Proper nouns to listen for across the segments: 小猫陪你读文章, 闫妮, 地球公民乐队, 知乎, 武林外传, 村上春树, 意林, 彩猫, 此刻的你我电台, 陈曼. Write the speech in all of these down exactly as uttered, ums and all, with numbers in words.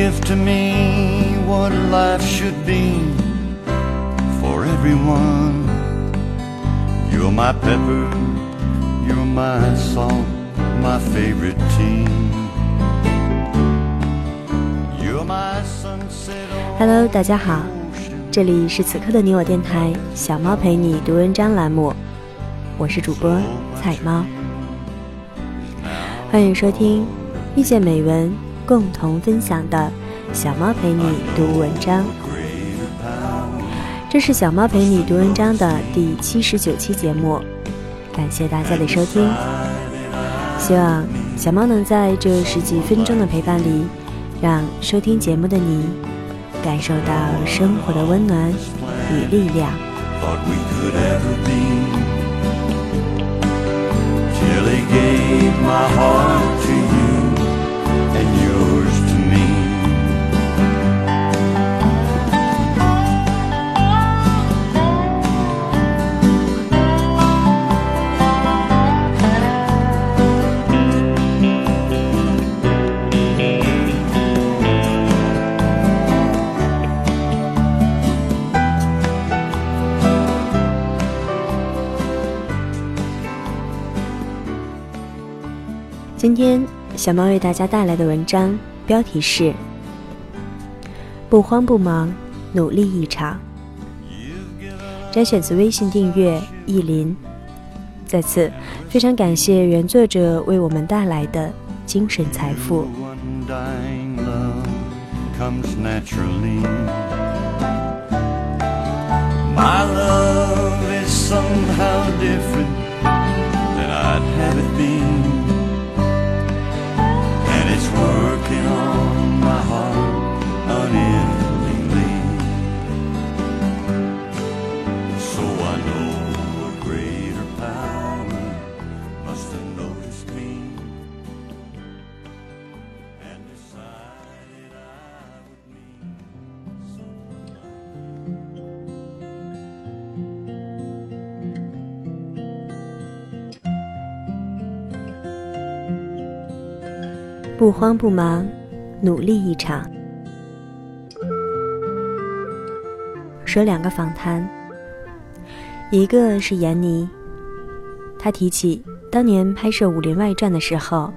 give to me what life should be for everyone. You're my pepper, you're my salt, my favorite team. You're my sunset. Hello， 大家好，这里是此刻的你我电台小猫陪你读文章栏目，我是主播彩猫，欢迎收听遇见美文共同分享的小猫陪你读文章。这是小猫陪你读文章的第七十九期节目，感谢大家的收听。希望小猫能在这十几分钟的陪伴里，让收听节目的你感受到生活的温暖与力量。Gave my heart to you and yours to me.今天小猫为大家带来的文章标题是不慌不忙努力一场，摘选自微信订阅意林。在此非常感谢原作者为我们带来的精神财富。Working on my heart unendingly, so I know a greater power must have noticed me and decided I would meet someone. 不慌不忙努力一场。说两个访谈，一个是闫妮，她提起当年拍摄《武林外传》的时候，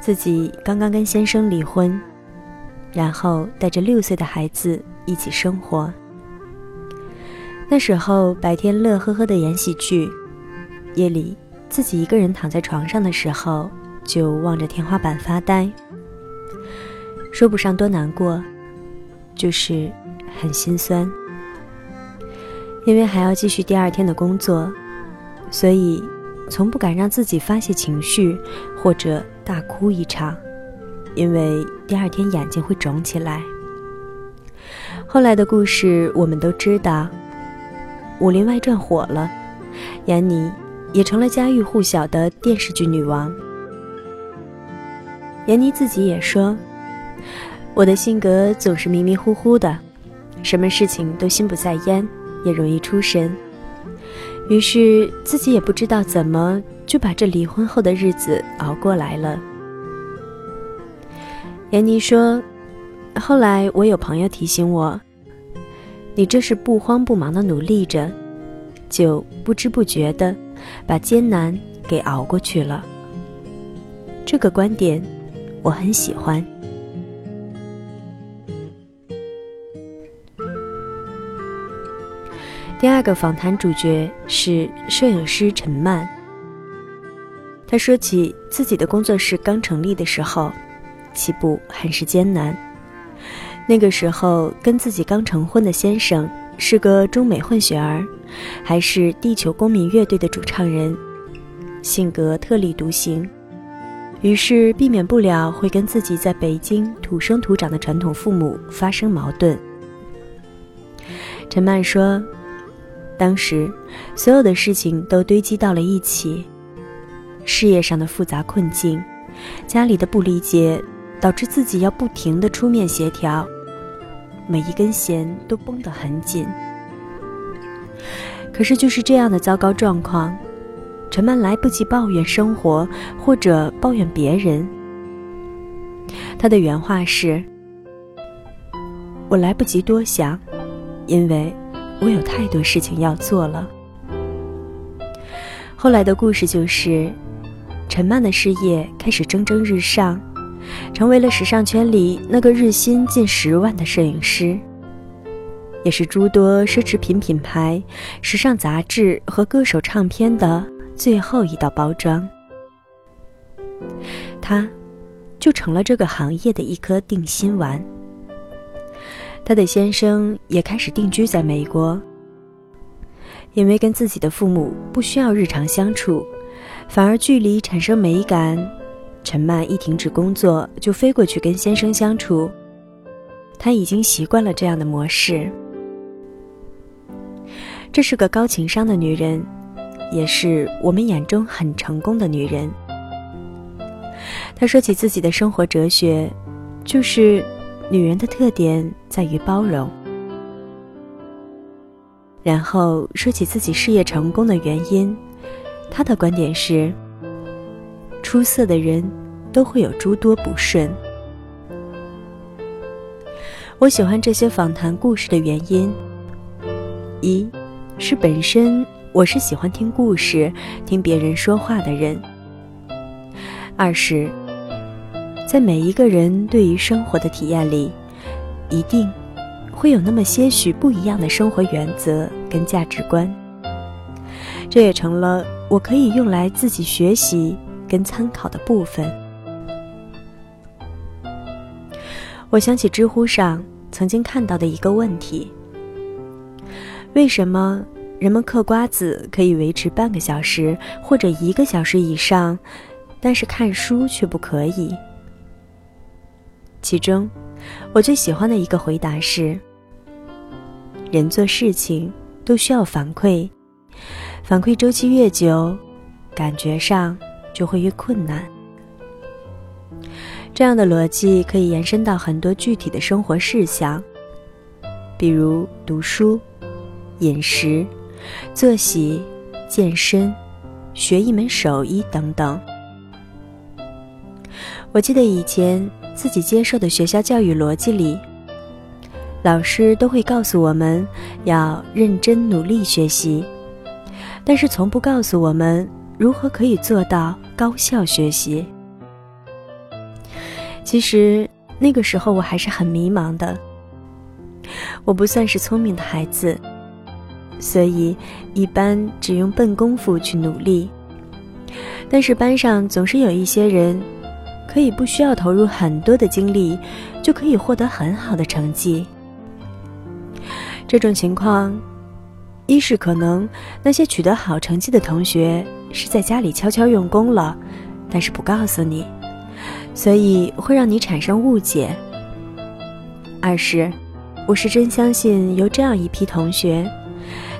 自己刚刚跟先生离婚，然后带着六岁的孩子一起生活。那时候白天乐呵呵的演喜剧，夜里自己一个人躺在床上的时候，就望着天花板发呆。说不上多难过，就是很心酸，因为还要继续第二天的工作，所以从不敢让自己发泄情绪或者大哭一场，因为第二天眼睛会肿起来。后来的故事我们都知道，武林外传火了，闫妮也成了家喻户晓的电视剧女王。闫妮自己也说，我的性格总是迷迷糊糊的，什么事情都心不在焉，也容易出神。于是自己也不知道怎么就把这离婚后的日子熬过来了。闫妮说，后来我有朋友提醒我，你这是不慌不忙的努力着，就不知不觉的把艰难给熬过去了。这个观点我很喜欢。第二个访谈主角是摄影师陈曼，他说起自己的工作室刚成立的时候，起步很是艰难。那个时候跟自己刚成婚的先生是个中美混血儿，还是地球公民乐队的主唱人，性格特立独行，于是避免不了会跟自己在北京土生土长的传统父母发生矛盾。陈曼说，当时所有的事情都堆积到了一起，事业上的复杂困境，家里的不理解，导致自己要不停地出面协调，每一根弦都绷得很紧。可是就是这样的糟糕状况，陈曼来不及抱怨生活或者抱怨别人，她的原话是，我来不及多想，因为我有太多事情要做了。后来的故事就是，陈曼的事业开始蒸蒸日上，成为了时尚圈里那个日薪近十万的摄影师，也是诸多奢侈品品牌、时尚杂志和歌手唱片的最后一道包装。他就成了这个行业的一颗定心丸。他的先生也开始定居在美国，因为跟自己的父母不需要日常相处，反而距离产生美感，陈曼一停止工作就飞过去跟先生相处，她已经习惯了这样的模式。这是个高情商的女人，也是我们眼中很成功的女人。她说起自己的生活哲学，就是女人的特点在于包容。然后说起自己事业成功的原因，她的观点是出色的人都会有诸多不顺。我喜欢这些访谈故事的原因，一是本身我是喜欢听故事、听别人说话的人；二是在每一个人对于生活的体验里，一定会有那么些许不一样的生活原则跟价值观，这也成了我可以用来自己学习跟参考的部分。我想起知乎上曾经看到的一个问题：为什么人们嗑瓜子可以维持半个小时或者一个小时以上，但是看书却不可以？其中，我最喜欢的一个回答是：人做事情都需要反馈，反馈周期越久，感觉上就会越困难。这样的逻辑可以延伸到很多具体的生活事项，比如读书、饮食、作息、健身、学一门手艺等等。我记得以前自己接受的学校教育逻辑里，老师都会告诉我们要认真努力学习，但是从不告诉我们如何可以做到高效学习。其实那个时候我还是很迷茫的，我不算是聪明的孩子，所以一般只用笨功夫去努力。但是班上总是有一些人，可以不需要投入很多的精力，就可以获得很好的成绩。这种情况，一是可能那些取得好成绩的同学是在家里悄悄用功了，但是不告诉你，所以会让你产生误解；二是我是真相信有这样一批同学，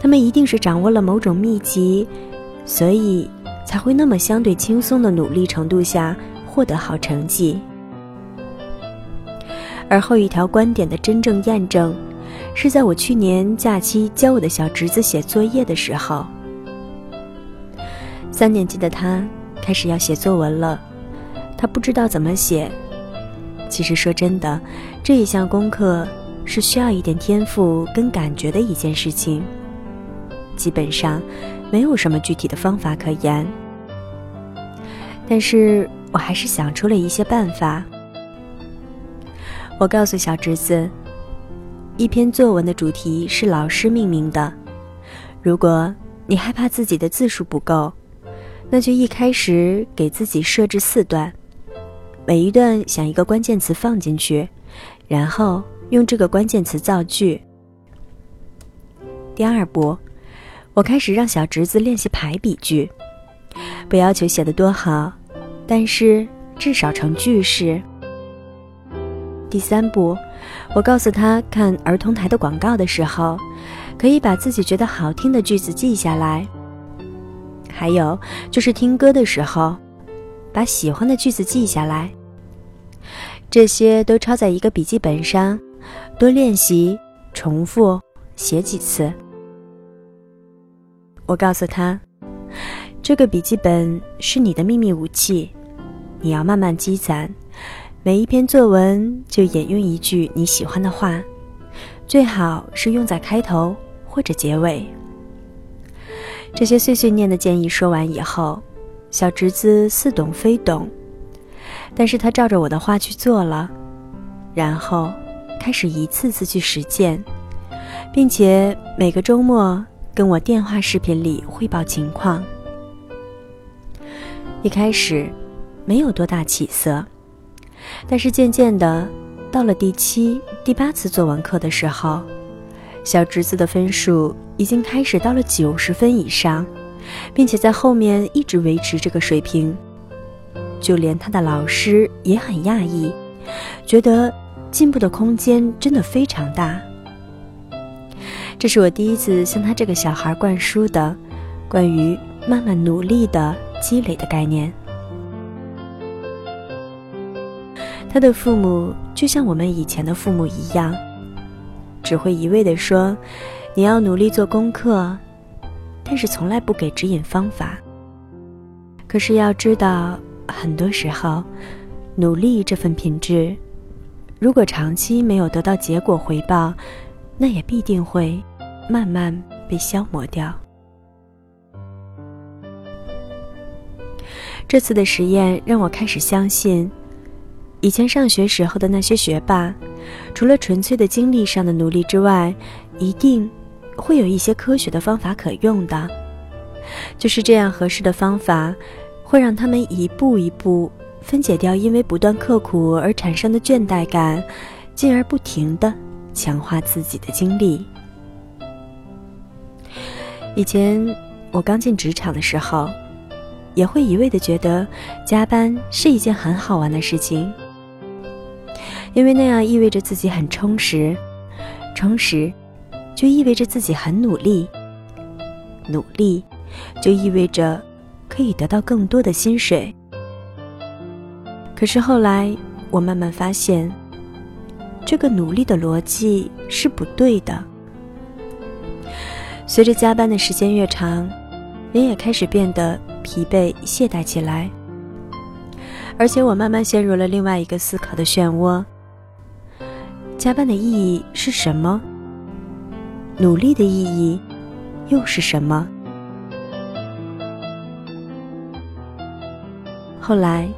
他们一定是掌握了某种秘籍，所以才会那么相对轻松的努力程度下获得好成绩。而后一条观点的真正验证，是在我去年假期教我的小侄子写作业的时候。三年级的他开始要写作文了，他不知道怎么写。其实说真的，这一项功课是需要一点天赋跟感觉的一件事情，基本上没有什么具体的方法可言。但是我还是想出了一些办法。我告诉小侄子，一篇作文的主题是老师命名的，如果你害怕自己的字数不够，那就一开始给自己设置四段，每一段想一个关键词放进去，然后用这个关键词造句。第二步，我开始让小侄子练习排比句，不要求写得多好，但是至少成句式。第三步，我告诉他看儿童台的广告的时候，可以把自己觉得好听的句子记下来，还有就是听歌的时候，把喜欢的句子记下来，这些都抄在一个笔记本上，多练习，重复，写几次。我告诉他，这个笔记本是你的秘密武器，你要慢慢积攒，每一篇作文就引用一句你喜欢的话，最好是用在开头或者结尾。这些碎碎念的建议说完以后，小侄子似懂非懂，但是他照着我的话去做了，然后开始一次次去实践，并且每个周末跟我电话视频里汇报情况。一开始没有多大起色，但是渐渐的，到了第七、第八次作文课的时候，小侄子的分数已经开始到了九十分以上，并且在后面一直维持这个水平。就连他的老师也很讶异，觉得进步的空间真的非常大。这是我第一次向他这个小孩灌输的关于慢慢努力的积累的概念。他的父母就像我们以前的父母一样，只会一味地说你要努力做功课，但是从来不给指引方法。可是要知道，很多时候努力这份品质，如果长期没有得到结果回报，那也必定会慢慢被消磨掉。这次的实验让我开始相信，以前上学时候的那些学霸，除了纯粹的精力上的努力之外，一定会有一些科学的方法可用的。就是这样合适的方法，会让他们一步一步分解掉因为不断刻苦而产生的倦怠感，进而不停地强化自己的精力。以前我刚进职场的时候，也会一味地觉得加班是一件很好玩的事情，因为那样意味着自己很充实，充实就意味着自己很努力，努力就意味着可以得到更多的薪水。可是后来我慢慢发现，这个努力的逻辑是不对的。随着加班的时间越长，人也开始变得疲惫懈怠起来，而且我慢慢陷入了另外一个思考的漩涡：加班的意义是什么？努力的意义又是什么？后来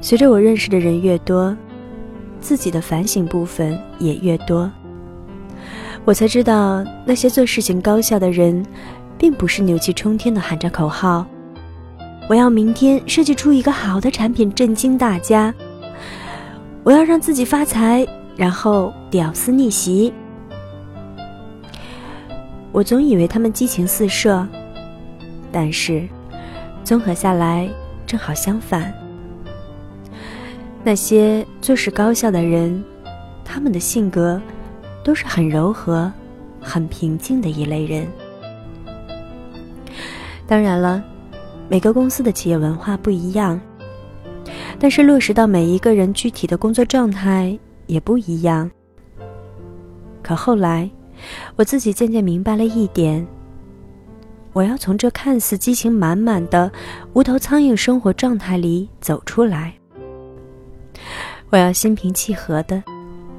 随着我认识的人越多，自己的反省部分也越多，我才知道那些做事情高效的人，并不是牛气冲天地喊着口号我要明天设计出一个好的产品震惊大家，我要让自己发财，然后屌丝逆袭。我总以为他们激情四射，但是综合下来正好相反。那些做事高效的人，他们的性格都是很柔和很平静的一类人。当然了，每个公司的企业文化不一样，但是落实到每一个人具体的工作状态也不一样。可后来我自己渐渐明白了一点，我要从这看似激情满满的无头苍蝇生活状态里走出来，我要心平气和地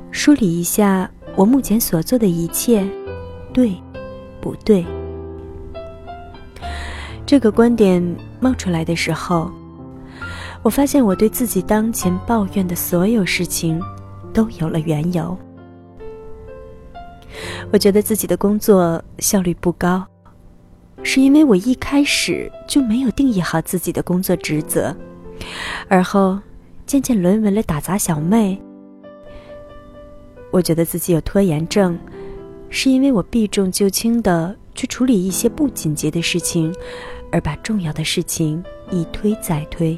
梳理一下我目前所做的一切对不对。这个观点冒出来的时候，我发现我对自己当前抱怨的所有事情都有了缘由。我觉得自己的工作效率不高，是因为我一开始就没有定义好自己的工作职责，而后渐渐沦为了打杂小妹。我觉得自己有拖延症，是因为我避重就轻地去处理一些不紧急的事情，而把重要的事情一推再推。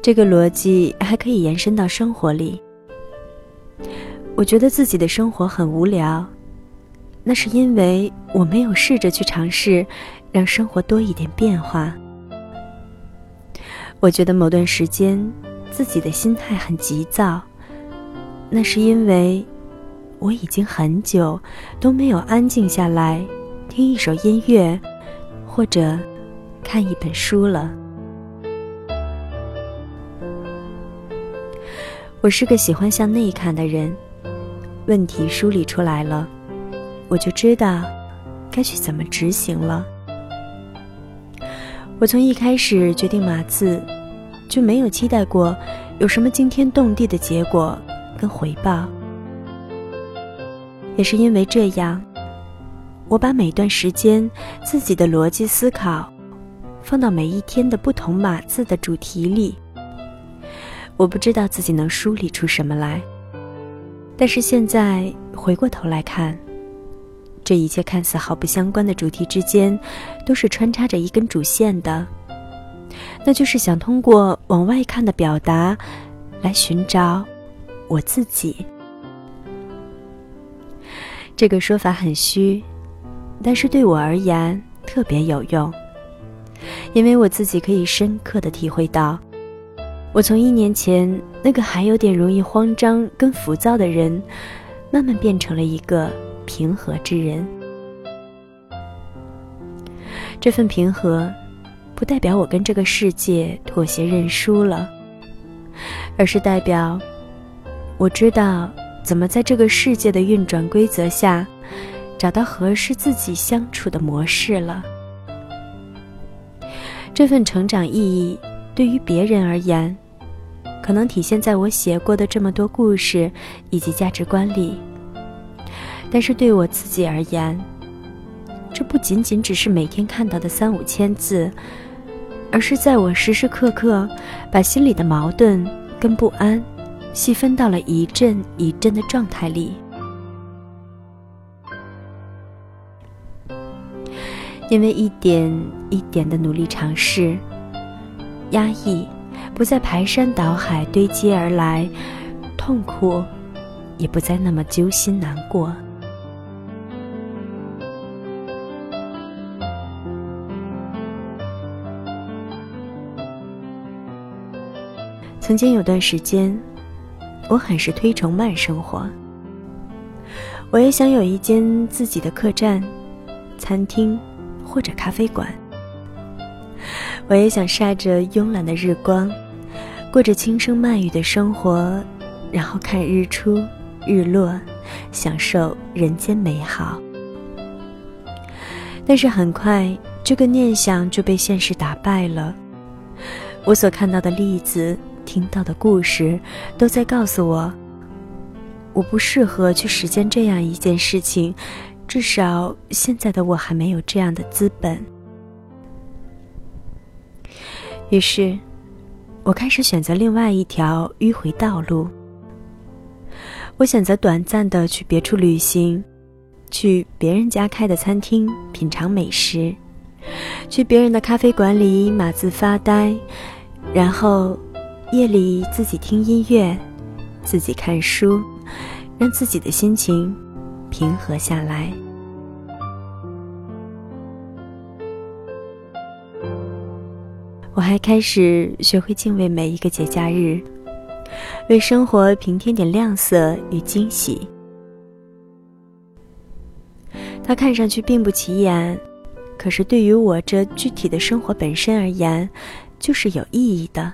这个逻辑还可以延伸到生活里。我觉得自己的生活很无聊，那是因为我没有试着去尝试让生活多一点变化。我觉得某段时间自己的心态很急躁，那是因为我已经很久都没有安静下来听一首音乐或者看一本书了。我是个喜欢向内看的人，问题梳理出来了，我就知道该去怎么执行了。我从一开始决定码字，就没有期待过有什么惊天动地的结果跟回报。也是因为这样，我把每段时间自己的逻辑思考放到每一天的不同码字的主题里。我不知道自己能梳理出什么来，但是现在回过头来看，这一切看似毫不相关的主题之间都是穿插着一根主线的，那就是想通过往外看的表达来寻找我自己。这个说法很虚，但是对我而言特别有用，因为我自己可以深刻地体会到，我从一年前那个还有点容易慌张跟浮躁的人，慢慢变成了一个平和之人。这份平和不代表我跟这个世界妥协认输了，而是代表我知道怎么在这个世界的运转规则下找到合适自己相处的模式了。这份成长意义对于别人而言，可能体现在我写过的这么多故事以及价值观里，但是对我自己而言，这不仅仅只是每天看到的三五千字，而是在我时时刻刻把心里的矛盾跟不安细分到了一阵一阵的状态里。因为一点一点的努力尝试，压抑不再排山倒海堆积而来，痛苦也不再那么揪心难过。曾经有段时间，我很是推崇慢生活，我也想有一间自己的客栈、餐厅或者咖啡馆，我也想晒着慵懒的日光，过着轻声慢语的生活，然后看日出日落，享受人间美好。但是很快，这个念想就被现实打败了。我所看到的例子，听到的故事都在告诉我，我不适合去实践这样一件事情，至少现在的我还没有这样的资本。于是我开始选择另外一条迂回道路，我选择短暂的去别处旅行，去别人家开的餐厅品尝美食，去别人的咖啡馆里码字发呆，然后夜里自己听音乐，自己看书，让自己的心情平和下来。我还开始学会敬畏每一个节假日，为生活平添点亮色与惊喜。它看上去并不起眼，可是对于我这具体的生活本身而言，就是有意义的。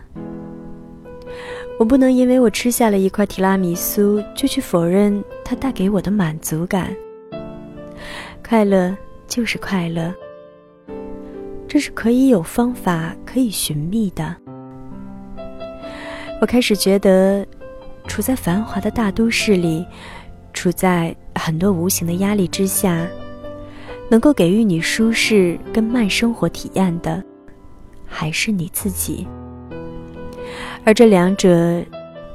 我不能因为我吃下了一块提拉米苏，就去否认它带给我的满足感。快乐就是快乐，这是可以有方法可以寻觅的。我开始觉得，处在繁华的大都市里，处在很多无形的压力之下，能够给予你舒适跟慢生活体验的，还是你自己。而这两者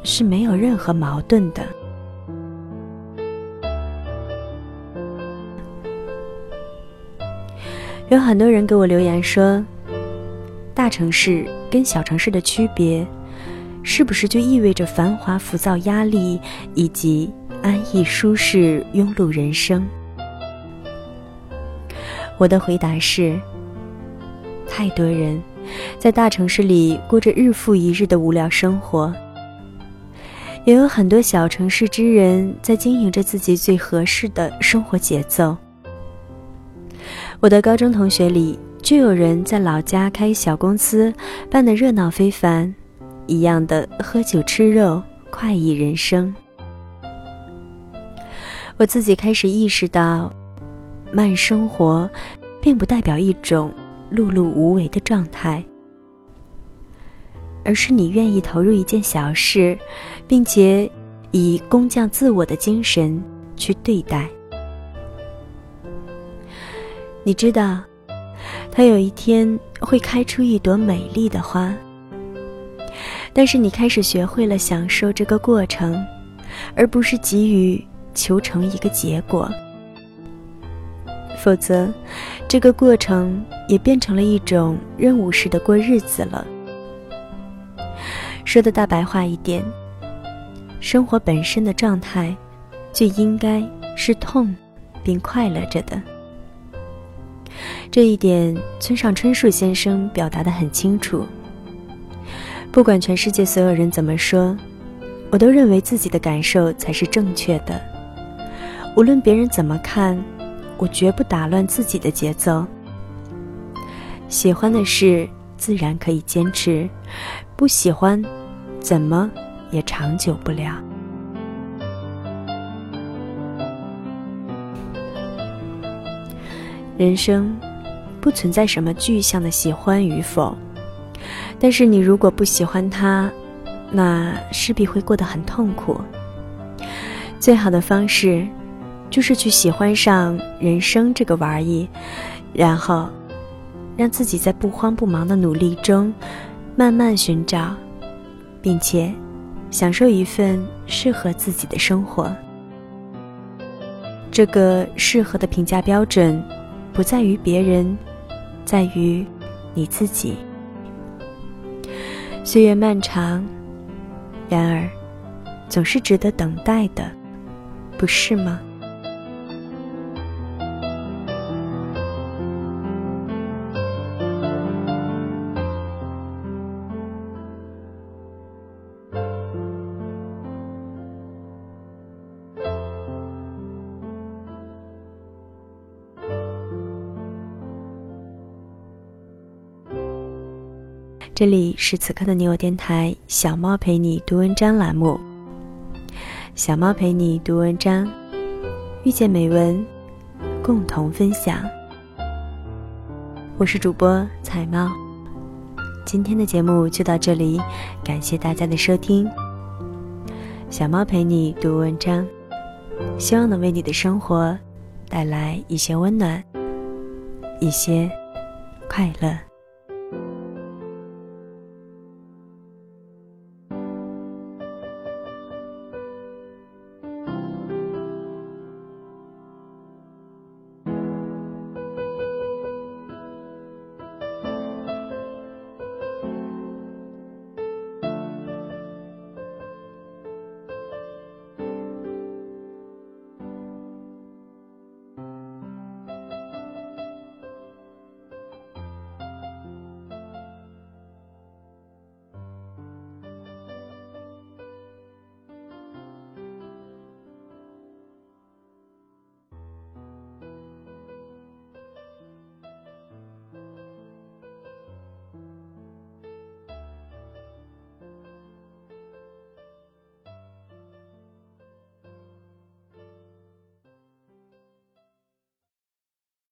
是没有任何矛盾的。有很多人给我留言说，大城市跟小城市的区别，是不是就意味着繁华、浮躁、压力，以及安逸、舒适、庸碌人生？我的回答是，太多人在大城市里过着日复一日的无聊生活，也有很多小城市之人在经营着自己最合适的生活节奏。我的高中同学里就有人在老家开小公司，办得热闹非凡，一样的喝酒吃肉，快意人生。我自己开始意识到，慢生活并不代表一种碌碌无为的状态，而是你愿意投入一件小事，并且以工匠自我的精神去对待。你知道，它有一天会开出一朵美丽的花，但是你开始学会了享受这个过程，而不是急于求成一个结果。否则，这个过程也变成了一种任务式的过日子了。说的大白话一点，生活本身的状态就应该是痛并快乐着的。这一点，村上春树先生表达得很清楚。不管全世界所有人怎么说，我都认为自己的感受才是正确的。无论别人怎么看，我绝不打乱自己的节奏。喜欢的事自然可以坚持，不喜欢，怎么也长久不了。人生不存在什么具象的喜欢与否，但是你如果不喜欢它，那势必会过得很痛苦。最好的方式就是去喜欢上人生这个玩意，然后让自己在不慌不忙的努力中慢慢寻找，并且享受一份适合自己的生活。这个适合的评价标准不在于别人，在于你自己。岁月漫长，然而总是值得等待的，不是吗？这里是此刻的你我电台，小猫陪你读文章栏目。小猫陪你读文章，遇见美文，共同分享。我是主播彩猫，今天的节目就到这里，感谢大家的收听。小猫陪你读文章，希望能为你的生活带来一些温暖，一些快乐。